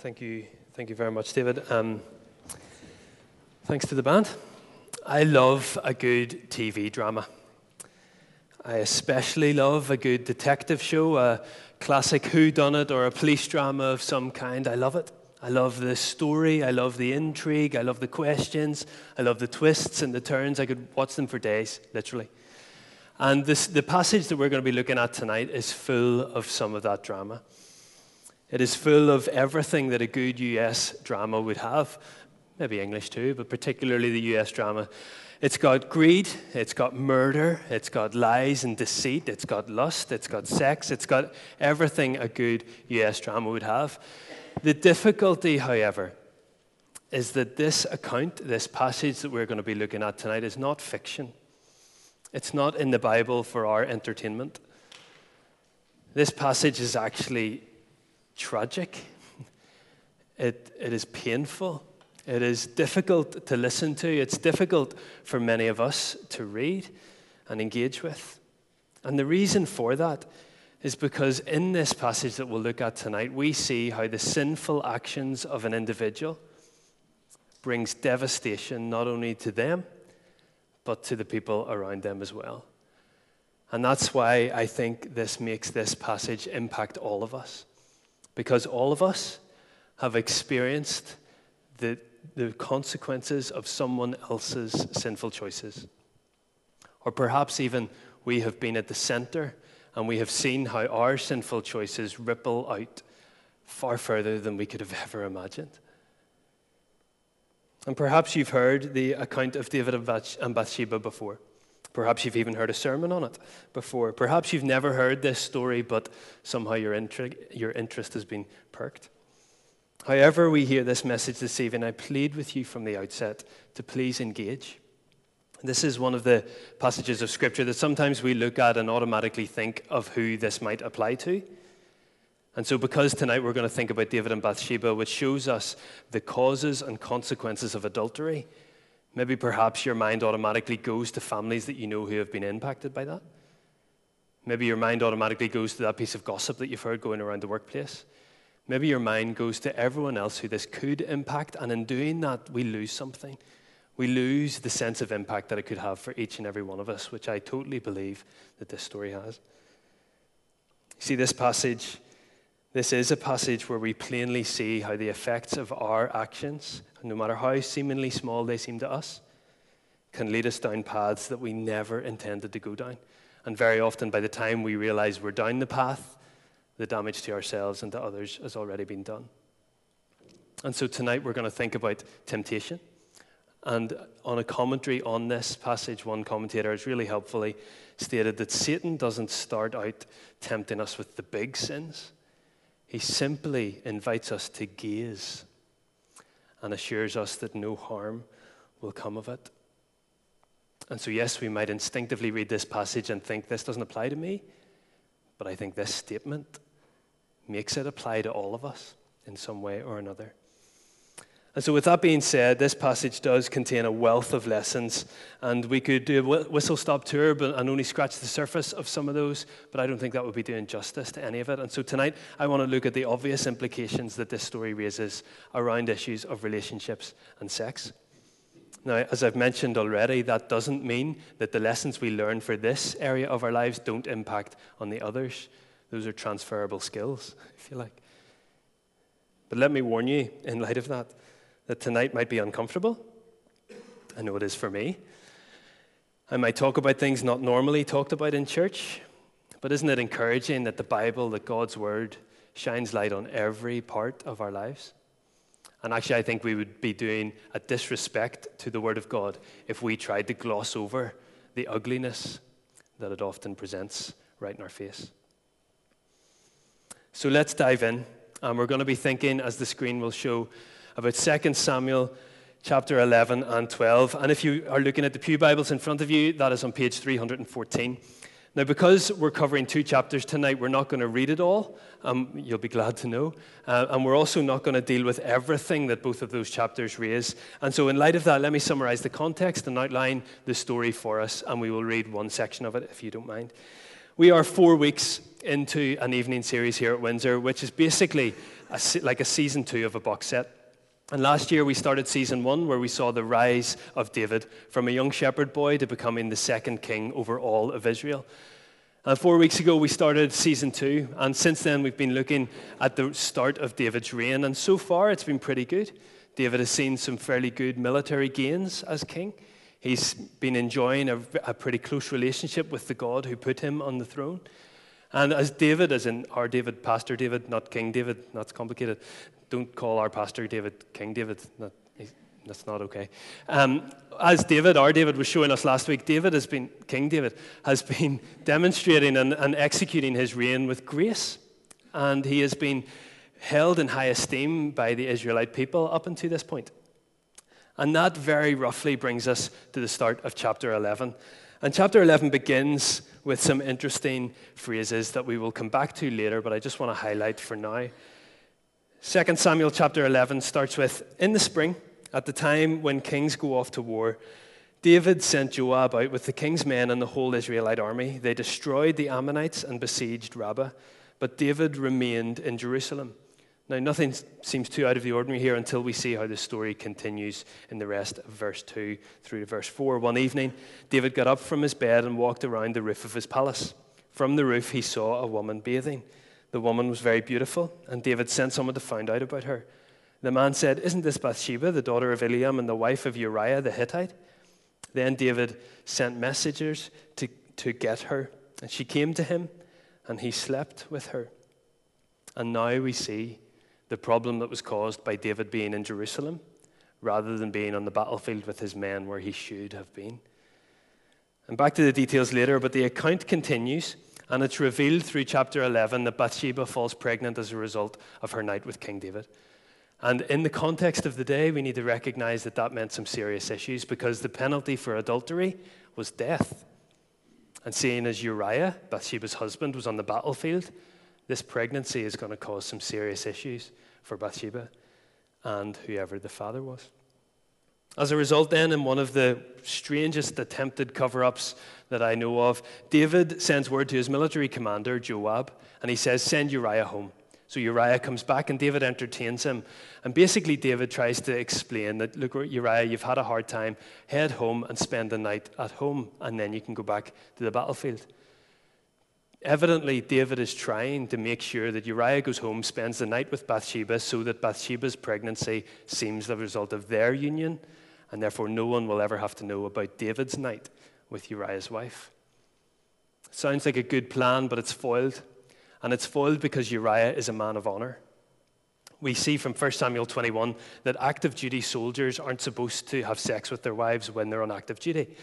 Thank you very much, David. Thanks to the band. I love a good TV drama. I especially love a good detective show, a classic whodunit or a police drama of some kind. I love it. I love the story. I love the intrigue. I love the questions. I love the twists and the turns. I could watch them for days, literally. And the passage that we're going to be looking at tonight is full of some of that drama. It is full of everything that a good U.S. drama would have, maybe English too, but particularly the U.S. drama. It's got greed, it's got murder, it's got lies and deceit, it's got lust, it's got sex, it's got everything a good U.S. drama would have. The difficulty, however, is that this account, this passage that we're going to be looking at tonight is not fiction. It's not in the Bible for our entertainment. This passage is actually tragic. It is painful. It is difficult to listen to. It's difficult for many of us to read and engage with. And the reason for that is because in this passage that we'll look at tonight, we see how the sinful actions of an individual brings devastation not only to them, but to the people around them as well. And that's why I think this makes this passage impact all of us, because all of us have experienced the consequences of someone else's sinful choices. Or perhaps even we have been at the center and we have seen how our sinful choices ripple out far further than we could have ever imagined. And perhaps you've heard the account of David and Bathsheba before. Perhaps you've even heard a sermon on it before. Perhaps you've never heard this story, but somehow your interest has been perked. However we hear this message this evening, I plead with you from the outset to please engage. This is one of the passages of Scripture that sometimes we look at and automatically think of who this might apply to. And so because tonight we're going to think about David and Bathsheba, which shows us the causes and consequences of adultery, maybe perhaps your mind automatically goes to families that you know who have been impacted by that. Maybe your mind automatically goes to that piece of gossip that you've heard going around the workplace. Maybe your mind goes to everyone else who this could impact, and in doing that, we lose something. We lose the sense of impact that it could have for each and every one of us, which I totally believe that this story has. See, this is a passage where we plainly see how the effects of our actions, no matter how seemingly small they seem to us, can lead us down paths that we never intended to go down. And very often, by the time we realize we're down the path, the damage to ourselves and to others has already been done. And so tonight we're going to think about temptation. And on a commentary on this passage, one commentator has really helpfully stated that Satan doesn't start out tempting us with the big sins. He simply invites us to gaze and assures us that no harm will come of it. And so yes, we might instinctively read this passage and think, this doesn't apply to me, but I think this statement makes it apply to all of us in some way or another. And so with that being said, this passage does contain a wealth of lessons, and we could do a whistle-stop tour and only scratch the surface of some of those, but I don't think that would be doing justice to any of it. And so tonight, I want to look at the obvious implications that this story raises around issues of relationships and sex. Now, as I've mentioned already, that doesn't mean that the lessons we learn for this area of our lives don't impact on the others. Those are transferable skills, if you like. But let me warn you, in light of that, that tonight might be uncomfortable. I know it is for me. I might talk about things not normally talked about in church, but isn't it encouraging that the Bible, that God's Word, shines light on every part of our lives? And actually, I think we would be doing a disrespect to the Word of God if we tried to gloss over the ugliness that it often presents right in our face. So let's dive in. And we're going to be thinking, as the screen will show, about 2 Samuel chapter 11 and 12. And if you are looking at the pew Bibles in front of you, that is on page 314. Now, because we're covering two chapters tonight, we're not going to read it all, you'll be glad to know, and we're also not going to deal with everything that both of those chapters raise. And so in light of that, let me summarize the context and outline the story for us, and we will read one section of it, if you don't mind. We are 4 weeks into an evening series here at Windsor, which is basically like a season 2 of a box set. And last year we started season 1 where we saw the rise of David from a young shepherd boy to becoming the second king over all of Israel. And 4 weeks ago we started season 2, and since then we've been looking at the start of David's reign, and so far it's been pretty good. David has seen some fairly good military gains as king. He's been enjoying a pretty close relationship with the God who put him on the throne. And as David, as in our David, Pastor David, not King David, that's complicated. Don't call our pastor David King David. That's not okay. As David, our David, was showing us last week, King David has been demonstrating and executing his reign with grace. And he has been held in high esteem by the Israelite people up until this point. And that very roughly brings us to the start of chapter 11. And chapter 11 begins with some interesting phrases that we will come back to later, but I just want to highlight for now. 2 Samuel chapter 11 starts with, "In the spring, at the time when kings go off to war, David sent Joab out with the king's men and the whole Israelite army. They destroyed the Ammonites and besieged Rabbah, but David remained in Jerusalem." Now, nothing seems too out of the ordinary here until we see how the story continues in the rest of verse 2 through to verse 4. "One evening, David got up from his bed and walked around the roof of his palace. From the roof, he saw a woman bathing. The woman was very beautiful, and David sent someone to find out about her. The man said, 'Isn't this Bathsheba, the daughter of Eliam and the wife of Uriah the Hittite?' Then David sent messengers to get her, and she came to him, and he slept with her." And now we see the problem that was caused by David being in Jerusalem rather than being on the battlefield with his men where he should have been. And back to the details later, but the account continues, and it's revealed through chapter 11 that Bathsheba falls pregnant as a result of her night with King David. And in the context of the day, we need to recognize that that meant some serious issues, because the penalty for adultery was death. And seeing as Uriah, Bathsheba's husband, was on the battlefield, this pregnancy is going to cause some serious issues for Bathsheba and whoever the father was. As a result then, in one of the strangest attempted cover-ups that I know of, David sends word to his military commander, Joab, and he says, "Send Uriah home." So Uriah comes back and David entertains him. And basically David tries to explain that, "Look, Uriah, you've had a hard time. Head home and spend the night at home, and then you can go back to the battlefield." Evidently, David is trying to make sure that Uriah goes home, spends the night with Bathsheba, so that Bathsheba's pregnancy seems the result of their union, and therefore no one will ever have to know about David's night with Uriah's wife. Sounds like a good plan, but it's foiled. And it's foiled because Uriah is a man of honor. We see from 1 Samuel 21 that active duty soldiers aren't supposed to have sex with their wives when they're on active duty.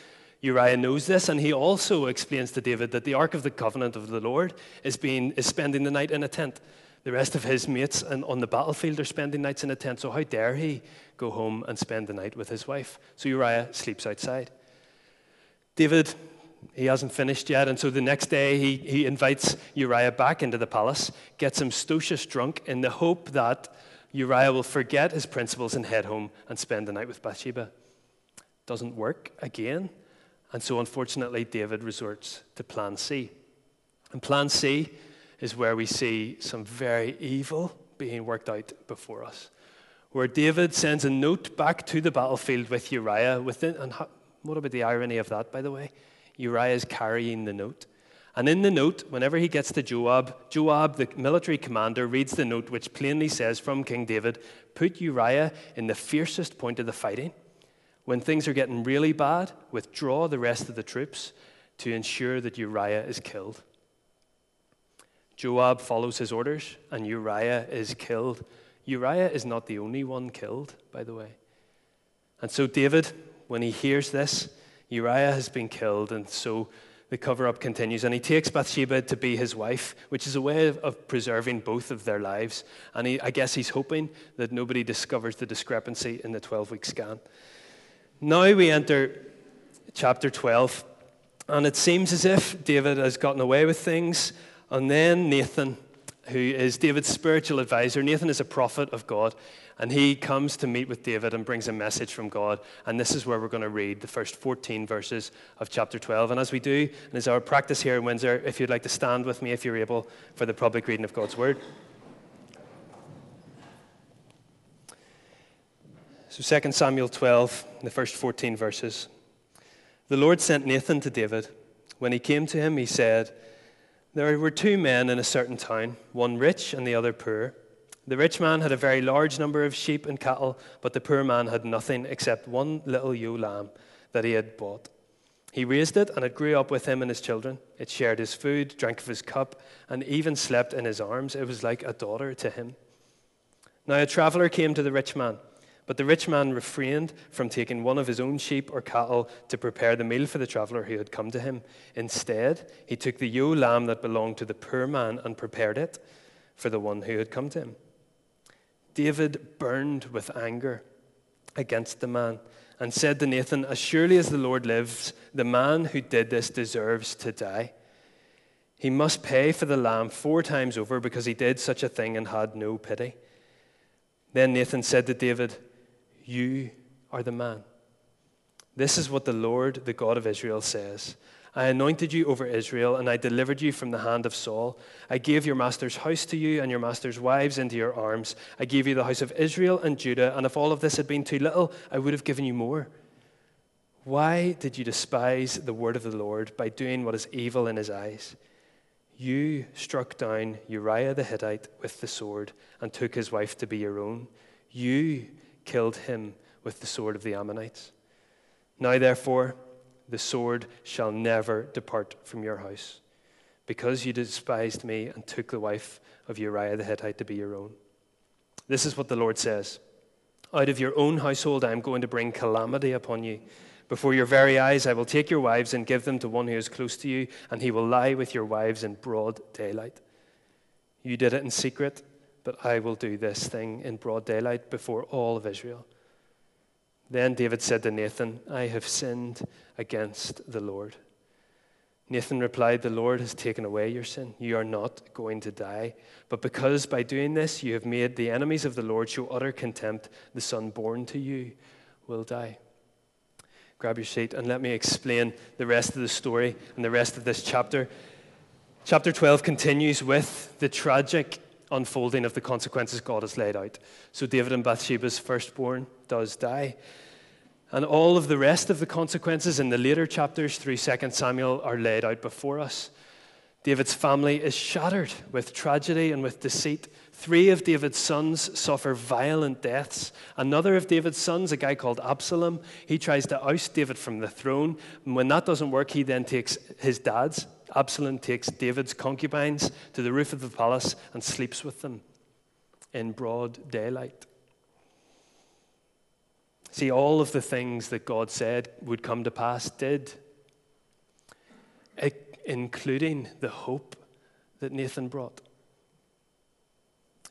Uriah knows this, and he also explains to David that the Ark of the Covenant of the Lord is spending the night in a tent. The rest of his mates on the battlefield are spending nights in a tent, so how dare he go home and spend the night with his wife? So Uriah sleeps outside. David, he hasn't finished yet, and so the next day he invites Uriah back into the palace, gets him stocious drunk in the hope that Uriah will forget his principles and head home and spend the night with Bathsheba. Doesn't work again. And so, unfortunately, David resorts to plan C. And plan C is where we see some very evil being worked out before us, where David sends a note back to the battlefield with Uriah. What about the irony of that, by the way? Uriah is carrying the note. And in the note, whenever he gets to Joab, the military commander, reads the note, which plainly says, "From King David, put Uriah in the fiercest point of the fighting. When things are getting really bad, withdraw the rest of the troops to ensure that Uriah is killed." Joab follows his orders, and Uriah is killed. Uriah is not the only one killed, by the way. And so David, when he hears this, Uriah has been killed, and so the cover-up continues, and he takes Bathsheba to be his wife, which is a way of preserving both of their lives. And I guess he's hoping that nobody discovers the discrepancy in the 12-week scan. Now we enter chapter 12, and it seems as if David has gotten away with things, and then Nathan, who is David's spiritual advisor, Nathan is a prophet of God, and he comes to meet with David and brings a message from God, and this is where we're going to read the first 14 verses of chapter 12, and as we do, and as our practice here in Windsor, if you'd like to stand with me, if you're able, for the public reading of God's word. So 2 Samuel 12, the first 14 verses. The Lord sent Nathan to David. When he came to him, he said, There were two men in a certain town, one rich and the other poor. The rich man had a very large number of sheep and cattle, but the poor man had nothing except one little ewe lamb that he had bought. He raised it, and it grew up with him and his children. It shared his food, drank of his cup, and even slept in his arms. It was like a daughter to him. Now a traveler came to the rich man, but the rich man refrained from taking one of his own sheep or cattle to prepare the meal for the traveler who had come to him. Instead, he took the ewe lamb that belonged to the poor man and prepared it for the one who had come to him. David burned with anger against the man and said to Nathan, As surely as the Lord lives, the man who did this deserves to die. He must pay for the lamb 4 times over because he did such a thing and had no pity. Then Nathan said to David, You are the man. This is what the Lord, the God of Israel, says. I anointed you over Israel, and I delivered you from the hand of Saul. I gave your master's house to you and your master's wives into your arms. I gave you the house of Israel and Judah, and if all of this had been too little, I would have given you more. Why did you despise the word of the Lord by doing what is evil in his eyes? You struck down Uriah the Hittite with the sword and took his wife to be your own. You killed him with the sword of the Ammonites. Now, therefore, the sword shall never depart from your house, because you despised me and took the wife of Uriah the Hittite to be your own. This is what the Lord says. Out of your own household I am going to bring calamity upon you. Before your very eyes, I will take your wives and give them to one who is close to you, and he will lie with your wives in broad daylight. You did it in secret, but I will do this thing in broad daylight before all of Israel. Then David said to Nathan, I have sinned against the Lord. Nathan replied, The Lord has taken away your sin. You are not going to die. But because by doing this you have made the enemies of the Lord show utter contempt, the son born to you will die. Grab your seat and let me explain the rest of the story and the rest of this chapter. Chapter 12 continues with the tragic unfolding of the consequences God has laid out. So David and Bathsheba's firstborn does die. And all of the rest of the consequences in the later chapters through 2 Samuel are laid out before us. David's family is shattered with tragedy and with deceit. 3 of David's sons suffer violent deaths. Another of David's sons, a guy called Absalom, he tries to oust David from the throne. And when that doesn't work, he then takes his dad's. Absalom takes David's concubines to the roof of the palace and sleeps with them in broad daylight. See, all of the things that God said would come to pass did, including the hope that Nathan brought.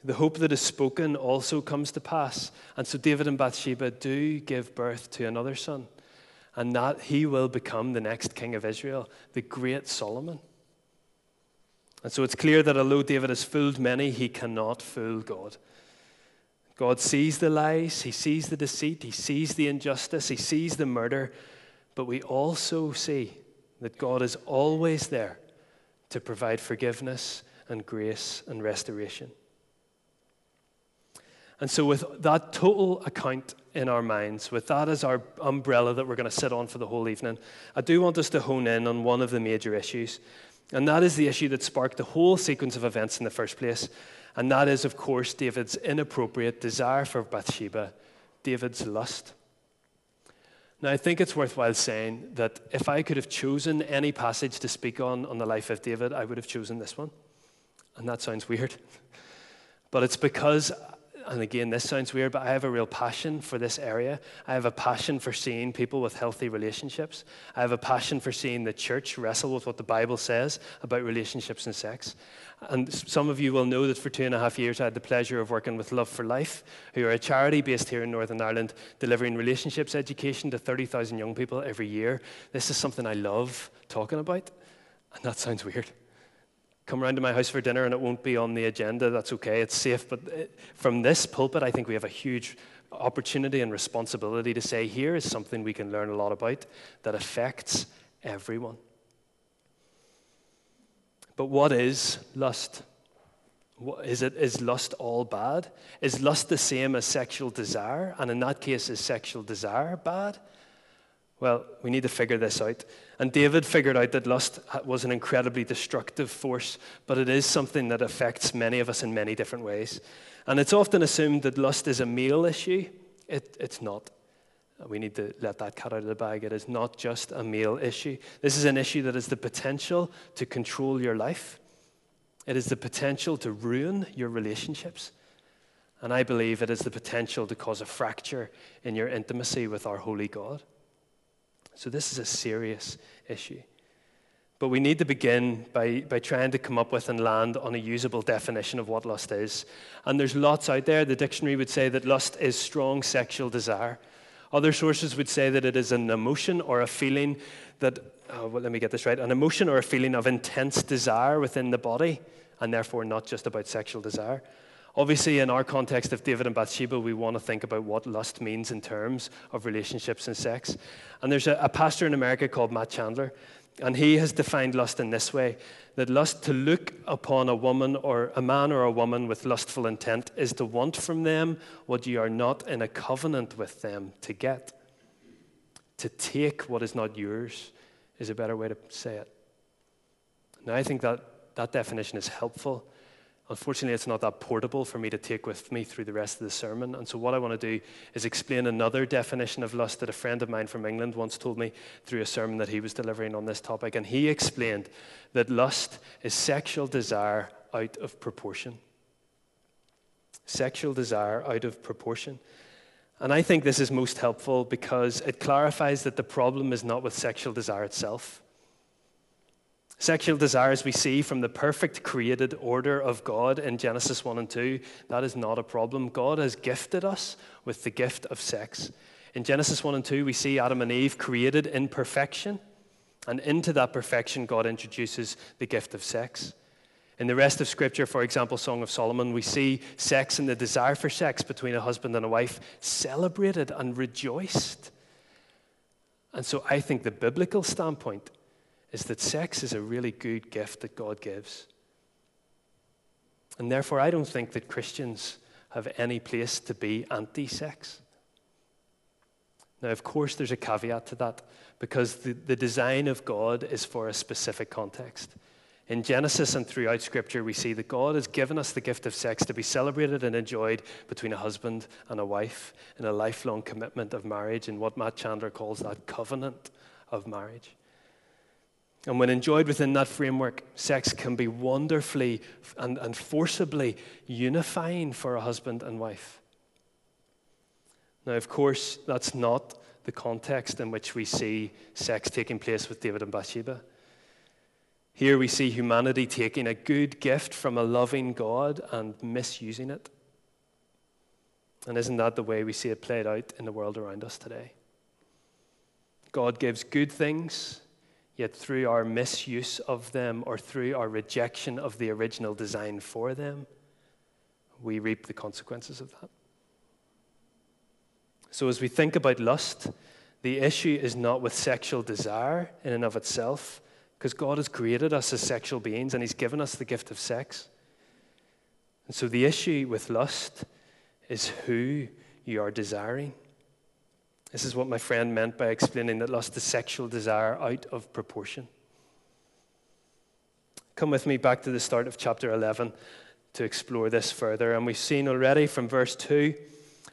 The hope that is spoken also comes to pass. And so David and Bathsheba do give birth to another son, and that he will become the next king of Israel, the great Solomon. And so it's clear that although David has fooled many, he cannot fool God. God sees the lies, he sees the deceit, he sees the injustice, he sees the murder, but we also see that God is always there to provide forgiveness and grace and restoration. And so with that total account in our minds, with that as our umbrella that we're going to sit on for the whole evening, I do want us to hone in on one of the major issues, and that is the issue that sparked the whole sequence of events in the first place, and that is, of course, David's inappropriate desire for Bathsheba, David's lust. Now, I think it's worthwhile saying that if I could have chosen any passage to speak on the life of David, I would have chosen this one, and that sounds weird, but it's because... And again, this sounds weird, but I have a real passion for this area. I have a passion for seeing people with healthy relationships. I have a passion for seeing the church wrestle with what the Bible says about relationships and sex. And some of you will know that for 2.5 years, I had the pleasure of working with Love for Life, who are a charity based here in Northern Ireland, delivering relationships education to 30,000 young people every year. This is something I love talking about, and that sounds weird. Come round to my house for dinner and it won't be on the agenda. That's okay, it's safe. But from this pulpit, I think we have a huge opportunity and responsibility to say, here is something we can learn a lot about that affects everyone. But what is lust? Is lust all bad? Is lust the same as sexual desire? And in that case, is sexual desire bad? Well, we need to figure this out. And David figured out that lust was an incredibly destructive force, but it is something that affects many of us in many different ways. And it's often assumed that lust is a male issue. It's not. We need to let that cat out of the bag. It is not just a male issue. This is an issue that has the potential to control your life. It is the potential to ruin your relationships. And I believe it is the potential to cause a fracture in your intimacy with our holy God. So this is a serious issue. But we need to begin by trying to come up with and land on a usable definition of what lust is. And there's lots out there. The dictionary would say that lust is strong sexual desire. Other sources would say that it is an emotion or a feeling that, an emotion or a feeling of intense desire within the body, and therefore not just about sexual desire. Obviously, in our context of David and Bathsheba, we want to think about what lust means in terms of relationships and sex. And there's a pastor in America called Matt Chandler, and he has defined lust in this way, that lust to look upon a woman or a man or a woman with lustful intent is to want from them what you are not in a covenant with them to get. To take what is not yours is a better way to say it. Now, I think that definition is helpful. Unfortunately, it's not that portable for me to take with me through the rest of the sermon. And so what I want to do is explain another definition of lust that a friend of mine from England once told me through a sermon that he was delivering on this topic. And he explained that lust is sexual desire out of proportion. Sexual desire out of proportion. And I think this is most helpful because it clarifies that the problem is not with sexual desire itself. Sexual desires we see from the perfect created order of God in Genesis 1 and 2, that is not a problem. God has gifted us with the gift of sex. In Genesis 1 and 2, we see Adam and Eve created in perfection, and into that perfection, God introduces the gift of sex. In the rest of Scripture, for example, Song of Solomon, we see sex and the desire for sex between a husband and a wife celebrated and rejoiced. And so I think the biblical standpoint is that sex is a really good gift that God gives. And therefore, I don't think that Christians have any place to be anti-sex. Now, of course, there's a caveat to that, because the design of God is for a specific context. In Genesis and throughout Scripture, we see that God has given us the gift of sex to be celebrated and enjoyed between a husband and a wife in a lifelong commitment of marriage, and what Matt Chandler calls that covenant of marriage. And when enjoyed within that framework, sex can be wonderfully and forcibly unifying for a husband and wife. Now, of course, that's not the context in which we see sex taking place with David and Bathsheba. Here we see humanity taking a good gift from a loving God and misusing it. And isn't that the way we see it played out in the world around us today? God gives good things, yet through our misuse of them or through our rejection of the original design for them, we reap the consequences of that. So as we think about lust, the issue is not with sexual desire in and of itself, because God has created us as sexual beings and he's given us the gift of sex. And so the issue with lust is who you are desiring. This is what my friend meant by explaining that lust is sexual desire out of proportion. Come with me back to the start of chapter 11 to explore this further. And we've seen already from verse 2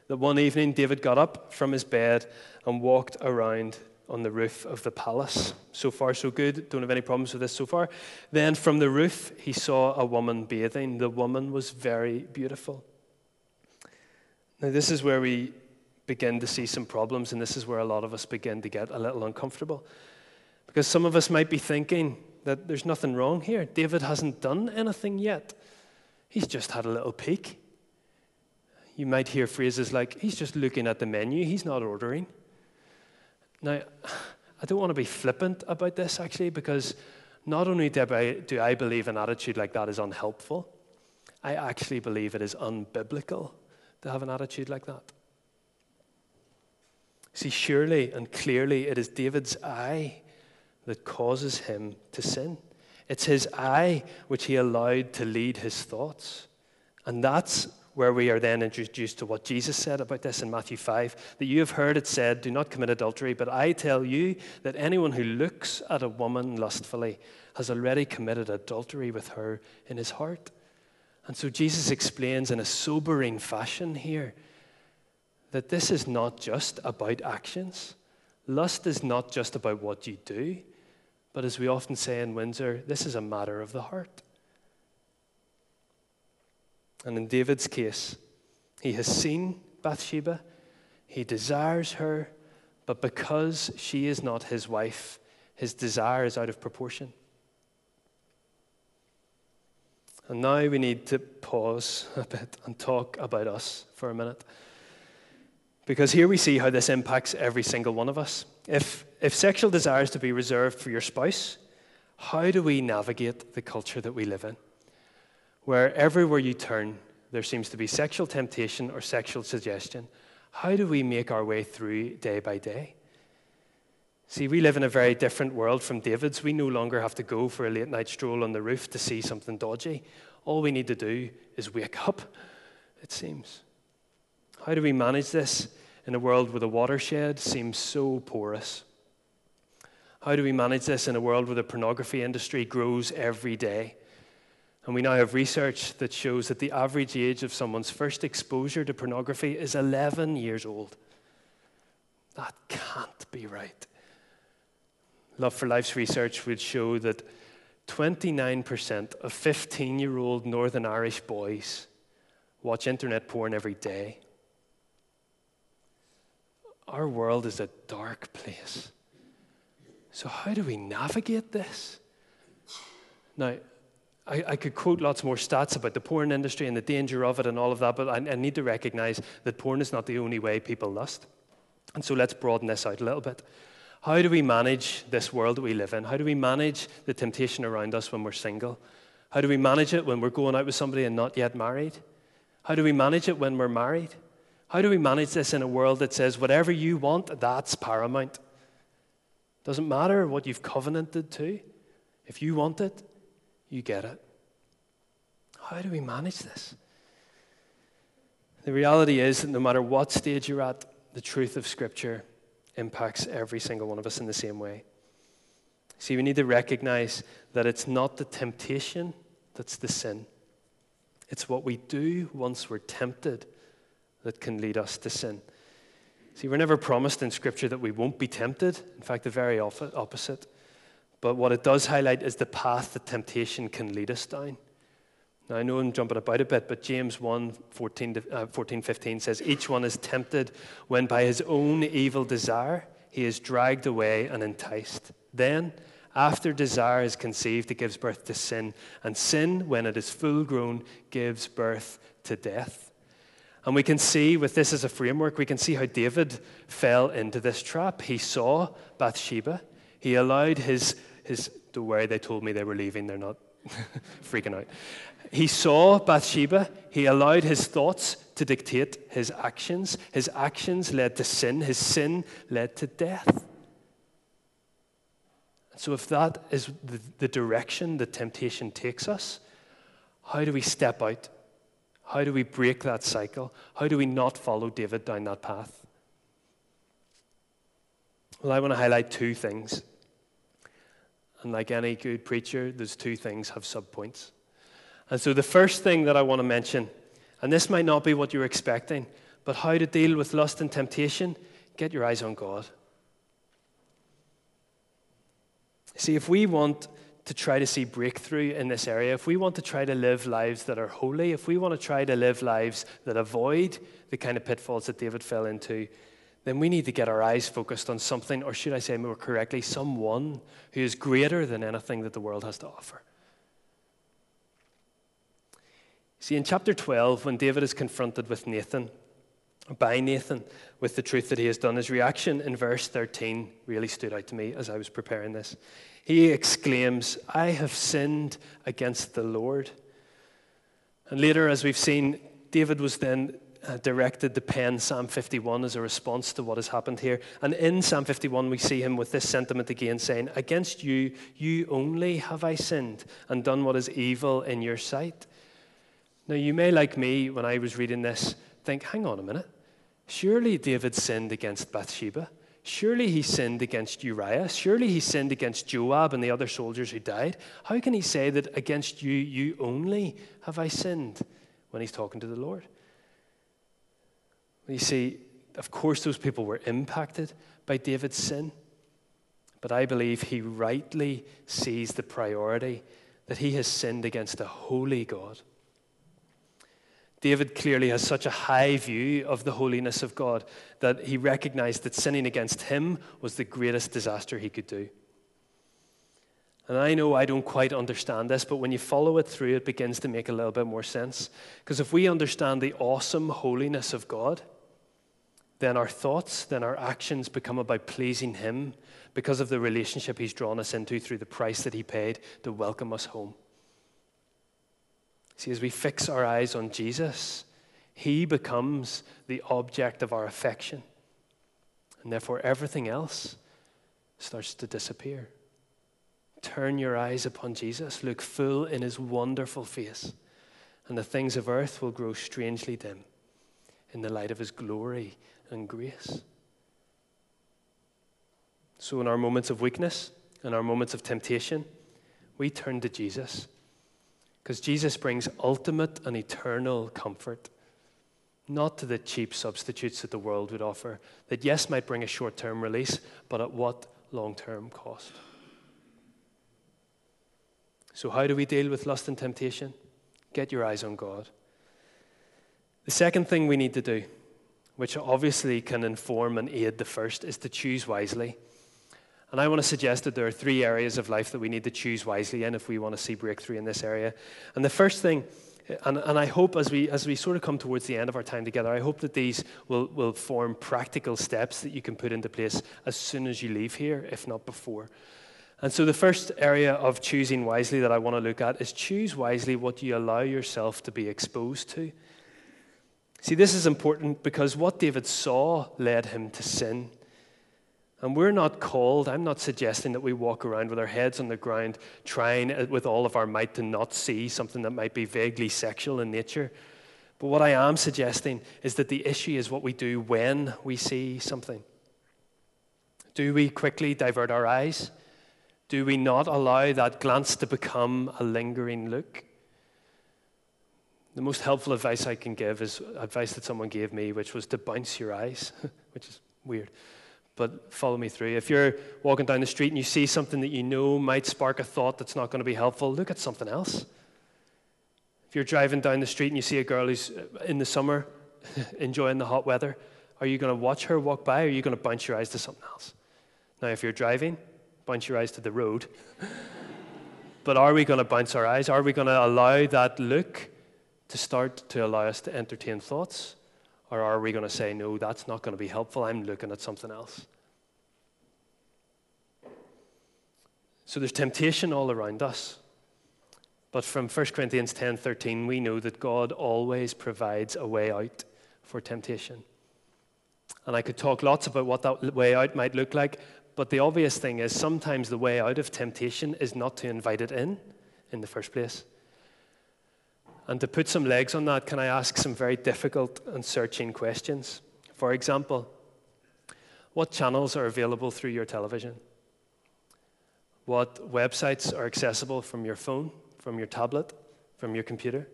that one evening David got up from his bed and walked around on the roof of the palace. So far, so good. Don't have any problems with this so far. Then from the roof, he saw a woman bathing. The woman was very beautiful. Now, this is where we begin to see some problems, and this is where a lot of us begin to get a little uncomfortable, because some of us might be thinking that there's nothing wrong here. David hasn't done anything yet. He's just had a little peek. You might hear phrases like, he's just looking at the menu, he's not ordering. Now, I don't want to be flippant about this, actually, because not only do I believe an attitude like that is unhelpful, I actually believe it is unbiblical to have an attitude like that. See, surely and clearly it is David's eye that causes him to sin. It's his eye which he allowed to lead his thoughts. And that's where we are then introduced to what Jesus said about this in Matthew 5, that you have heard it said, do not commit adultery, but I tell you that anyone who looks at a woman lustfully has already committed adultery with her in his heart. And so Jesus explains in a sobering fashion here that this is not just about actions. Lust is not just about what you do, but as we often say in Windsor, this is a matter of the heart. And in David's case, he has seen Bathsheba, he desires her, but because she is not his wife, his desire is out of proportion. And now we need to pause a bit and talk about us for a minute. Because here we see how this impacts every single one of us. If sexual desire is to be reserved for your spouse, how do we navigate the culture that we live in? Where everywhere you turn, there seems to be sexual temptation or sexual suggestion. How do we make our way through day by day? See, we live in a very different world from David's. We no longer have to go for a late night stroll on the roof to see something dodgy. All we need to do is wake up, it seems. How do we manage this in a world where the watershed seems so porous? How do we manage this in a world where the pornography industry grows every day? And we now have research that shows that the average age of someone's first exposure to pornography is 11 years old. That can't be right. Love for Life's research would show that 29% of 15-year-old Northern Irish boys watch internet porn every day. Our world is a dark place. So how do we navigate this? Now, I could quote lots more stats about the porn industry and the danger of it and all of that, but I need to recognize that porn is not the only way people lust. And so let's broaden this out a little bit. How do we manage this world that we live in? How do we manage the temptation around us when we're single? How do we manage it when we're going out with somebody and not yet married? How do we manage it when we're married? How do we manage this in a world that says, whatever you want, that's paramount? Doesn't matter what you've covenanted to. If you want it, you get it. How do we manage this? The reality is that no matter what stage you're at, the truth of Scripture impacts every single one of us in the same way. See, we need to recognize that it's not the temptation that's the sin. It's what we do once we're tempted that can lead us to sin. See, we're never promised in Scripture that we won't be tempted. In fact, the very opposite. But what it does highlight is the path that temptation can lead us down. Now, I know I'm jumping about a bit, but James 1:14-15 says, each one is tempted when by his own evil desire he is dragged away and enticed. Then, after desire is conceived, it gives birth to sin. And sin, when it is full grown, gives birth to death. And we can see, with this as a framework, we can see how David fell into this trap. He saw Bathsheba. He allowed his don't worry, they told me they were leaving, they're not freaking out. He saw Bathsheba, he allowed his thoughts to dictate his actions. His actions led to sin, his sin led to death. So if that is the direction the temptation takes us, how do we step out? How do we break that cycle? How do we not follow David down that path? Well, I want to highlight two things. And like any good preacher, those two things have subpoints. And so the first thing that I want to mention, and this might not be what you're expecting, but how to deal with lust and temptation, get your eyes on God. See, if we want to try to see breakthrough in this area, if we want to try to live lives that are holy, if we want to try to live lives that avoid the kind of pitfalls that David fell into, then we need to get our eyes focused on something, or should I say more correctly, someone who is greater than anything that the world has to offer. See, in chapter 12, when David is confronted with Nathan, with the truth that he has done, his reaction in verse 13 really stood out to me as I was preparing this. He exclaims, I have sinned against the Lord. And later, as we've seen, David was then directed to pen Psalm 51 as a response to what has happened here. And in Psalm 51, we see him with this sentiment again, saying, against you, you only have I sinned and done what is evil in your sight. Now, you may, like me, when I was reading this, think, hang on a minute. Surely David sinned against Bathsheba. Surely he sinned against Uriah. Surely he sinned against Joab and the other soldiers who died. How can he say that against you, you only have I sinned, when he's talking to the Lord? You see, of course those people were impacted by David's sin, but I believe he rightly sees the priority that he has sinned against a holy God. David clearly has such a high view of the holiness of God that he recognized that sinning against him was the greatest disaster he could do. And I know I don't quite understand this, but when you follow it through, it begins to make a little bit more sense. Because if we understand the awesome holiness of God, then our thoughts, then our actions become about pleasing him because of the relationship he's drawn us into through the price that he paid to welcome us home. See, as we fix our eyes on Jesus, he becomes the object of our affection. And therefore, everything else starts to disappear. Turn your eyes upon Jesus. Look full in his wonderful face. And the things of earth will grow strangely dim in the light of his glory and grace. So in our moments of weakness, in our moments of temptation, we turn to Jesus. Because Jesus brings ultimate and eternal comfort, not to the cheap substitutes that the world would offer, that yes, might bring a short-term release, but at what long-term cost? So how do we deal with lust and temptation? Get your eyes on God. The second thing we need to do, which obviously can inform and aid the first, is to choose wisely. And I want to suggest that there are three areas of life that we need to choose wisely in if we want to see breakthrough in this area. And the first thing, and I hope as we sort of come towards the end of our time together, I hope that these will form practical steps that you can put into place as soon as you leave here, if not before. And so the first area of choosing wisely that I want to look at is choose wisely what you allow yourself to be exposed to. See, this is important because what David saw led him to sin. And we're not called, I'm not suggesting that we walk around with our heads on the ground trying with all of our might to not see something that might be vaguely sexual in nature. But what I am suggesting is that the issue is what we do when we see something. Do we quickly divert our eyes? Do we not allow that glance to become a lingering look? The most helpful advice I can give is advice that someone gave me, which was to bounce your eyes, which is weird. But follow me through. If you're walking down the street and you see something that you know might spark a thought that's not going to be helpful, look at something else. If you're driving down the street and you see a girl who's in the summer enjoying the hot weather, are you going to watch her walk by or are you going to bounce your eyes to something else? Now, if you're driving, bounce your eyes to the road. But are we going to bounce our eyes? Are we going to allow that look to start to allow us to entertain thoughts? Or are we going to say, no, that's not going to be helpful. I'm looking at something else. So there's temptation all around us. But from 1 Corinthians 10:13, we know that God always provides a way out for temptation. And I could talk lots about what that way out might look like. But the obvious thing is sometimes the way out of temptation is not to invite it in the first place. And to put some legs on that, can I ask some very difficult and searching questions? For example, what channels are available through your television? What websites are accessible from your phone, from your tablet, from your computer?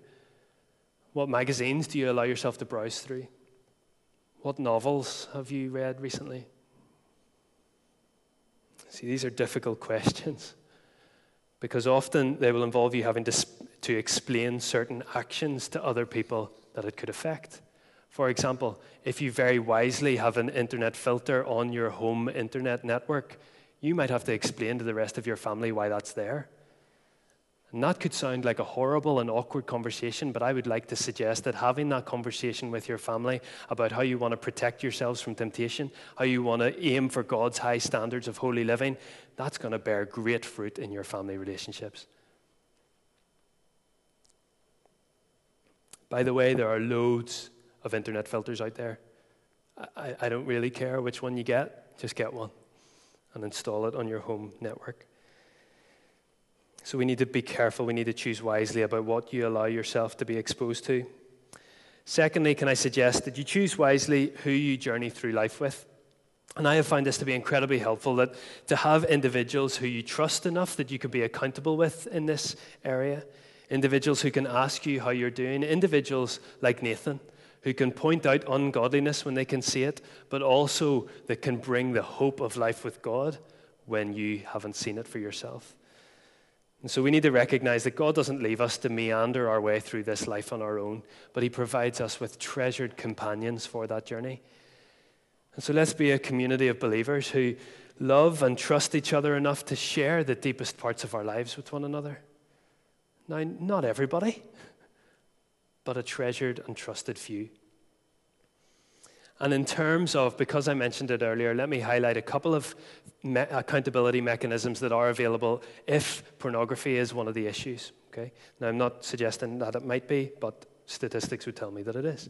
What magazines do you allow yourself to browse through? What novels have you read recently? See, these are difficult questions because often they will involve you having to explain certain actions to other people that it could affect. For example, if you very wisely have an internet filter on your home internet network, you might have to explain to the rest of your family why that's there. And that could sound like a horrible and awkward conversation, but I would like to suggest that having that conversation with your family about how you want to protect yourselves from temptation, how you want to aim for God's high standards of holy living, that's going to bear great fruit in your family relationships. By the way, there are loads of internet filters out there. I don't really care which one you get. Just get one and install it on your home network. So we need to be careful. We need to choose wisely about what you allow yourself to be exposed to. Secondly, can I suggest that you choose wisely who you journey through life with? And I have found this to be incredibly helpful, that to have individuals who you trust enough that you can be accountable with in this area, individuals who can ask you how you're doing, individuals like Nathan, who can point out ungodliness when they can see it, but also that can bring the hope of life with God when you haven't seen it for yourself. And so we need to recognize that God doesn't leave us to meander our way through this life on our own, but he provides us with treasured companions for that journey. And so let's be a community of believers who love and trust each other enough to share the deepest parts of our lives with one another. Now, not everybody, but a treasured and trusted few. And in terms of, because I mentioned it earlier, let me highlight a couple of accountability mechanisms that are available if pornography is one of the issues, okay? Now, I'm not suggesting that it might be, but statistics would tell me that it is.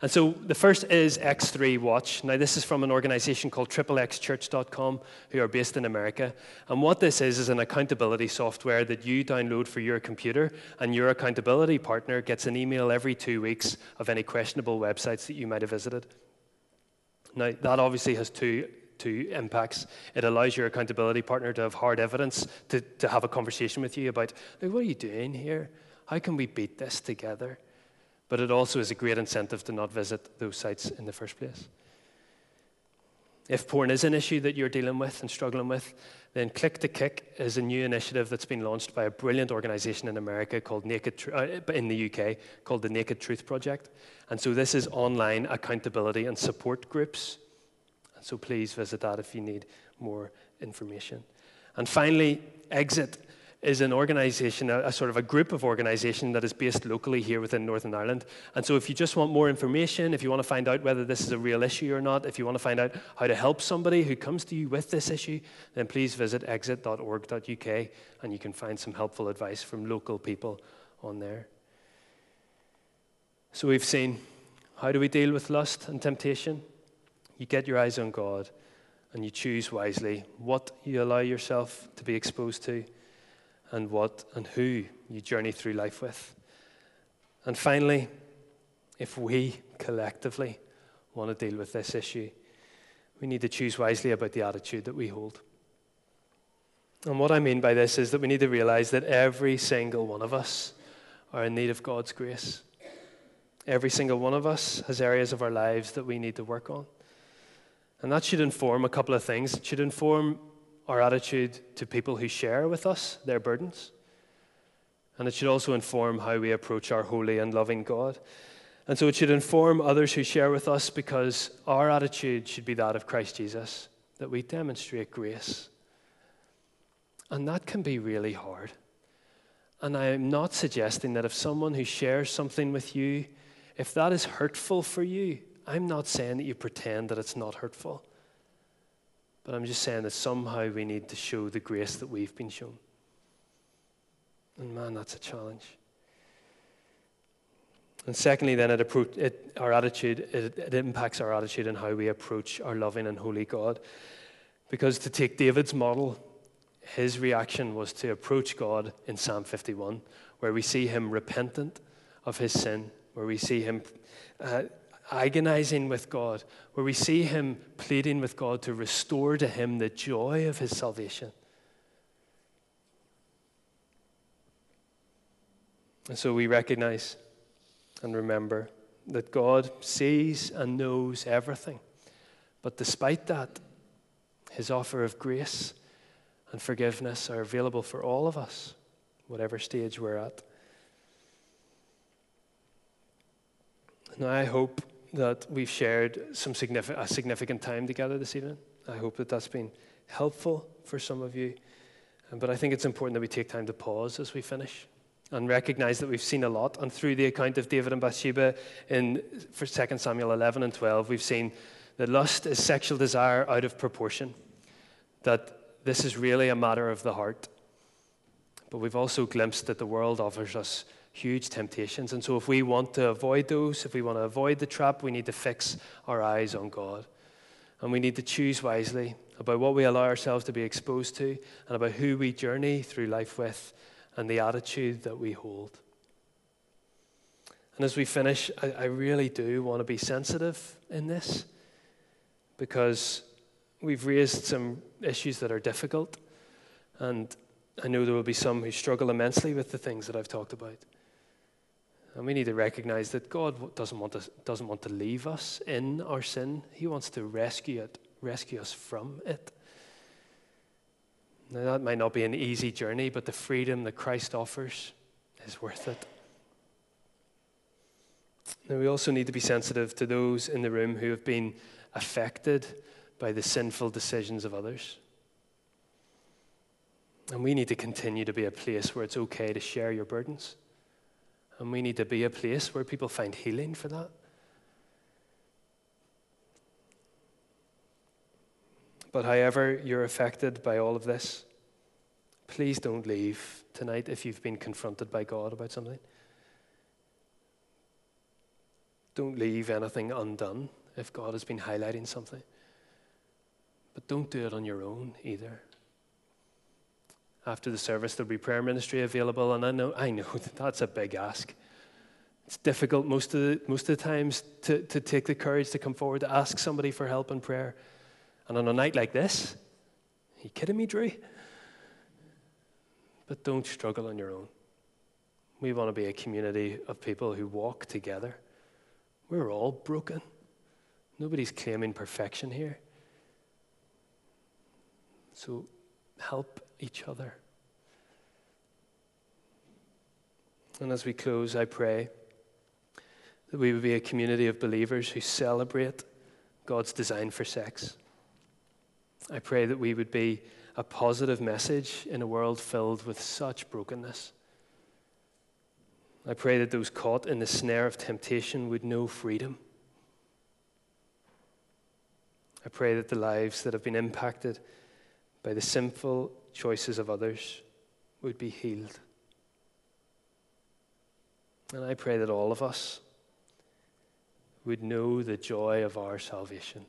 And so the first is X3 Watch. Now, this is from an organization called TripleXChurch.com, who are based in America. And what this is an accountability software that you download for your computer, and your accountability partner gets an email every 2 weeks of any questionable websites that you might have visited. Now, that obviously has two impacts. It allows your accountability partner to have hard evidence to have a conversation with you about, like, what are you doing here? How can we beat this together? But it also is a great incentive to not visit those sites in the first place. If porn is an issue that you're dealing with and struggling with, then Click2Kick is a new initiative that's been launched by a brilliant organization in America called in the UK called the Naked Truth Project. And so this is online accountability and support groups. And so please visit that if you need more information. And finally, Exit is an organization, a sort of a group of organization that is based locally here within Northern Ireland. And so if you just want more information, if you want to find out whether this is a real issue or not, if you want to find out how to help somebody who comes to you with this issue, then please visit exit.org.uk and you can find some helpful advice from local people on there. So we've seen, how do we deal with lust and temptation? You get your eyes on God and you choose wisely what you allow yourself to be exposed to, and what and who you journey through life with. And finally, if we collectively want to deal with this issue, we need to choose wisely about the attitude that we hold. And what I mean by this is that we need to realize that every single one of us are in need of God's grace. Every single one of us has areas of our lives that we need to work on. And that should inform a couple of things. It should inform our attitude to people who share with us their burdens. And it should also inform how we approach our holy and loving God. And so it should inform others who share with us, because our attitude should be that of Christ Jesus, that we demonstrate grace. And that can be really hard. And I am not suggesting that if someone who shares something with you, if that is hurtful for you, I'm not saying that you pretend that it's not hurtful. But I'm just saying that somehow we need to show the grace that we've been shown. And man, that's a challenge. And secondly, then, it impacts our attitude and how we approach our loving and holy God. Because to take David's model, his reaction was to approach God in Psalm 51, where we see him repentant of his sin, where we see him agonizing with God, where we see him pleading with God to restore to him the joy of his salvation. And so we recognize and remember that God sees and knows everything. But despite that, his offer of grace and forgiveness are available for all of us, whatever stage we're at. And I hope that we've shared a significant time together this evening. I hope that that's been helpful for some of you. But I think it's important that we take time to pause as we finish and recognize that we've seen a lot. And through the account of David and Bathsheba for 2 Samuel 11 and 12, we've seen that lust is sexual desire out of proportion, that this is really a matter of the heart. But we've also glimpsed that the world offers us huge temptations. And so if we want to avoid those, if we want to avoid the trap, we need to fix our eyes on God. And we need to choose wisely about what we allow ourselves to be exposed to and about who we journey through life with and the attitude that we hold. And as we finish, I really do want to be sensitive in this, because we've raised some issues that are difficult, and I know there will be some who struggle immensely with the things that I've talked about. And we need to recognize that God doesn't want to leave us in our sin. He wants to rescue us from it. Now, that might not be an easy journey, but the freedom that Christ offers is worth it. Now, we also need to be sensitive to those in the room who have been affected by the sinful decisions of others. And we need to continue to be a place where it's okay to share your burdens. And we need to be a place where people find healing for that. But however you're affected by all of this, please don't leave tonight if you've been confronted by God about something. Don't leave anything undone if God has been highlighting something. But don't do it on your own either. After the service, there'll be prayer ministry available, and I know that that's a big ask. It's difficult most of the times to take the courage to come forward to ask somebody for help in prayer. And on a night like this, are you kidding me, Drew? But don't struggle on your own. We want to be a community of people who walk together. We're all broken. Nobody's claiming perfection here. So help each other. And as we close, I pray that we would be a community of believers who celebrate God's design for sex. I pray that we would be a positive message in a world filled with such brokenness. I pray that those caught in the snare of temptation would know freedom. I pray that the lives that have been impacted by the sinful choices of others would be healed. And I pray that all of us would know the joy of our salvation.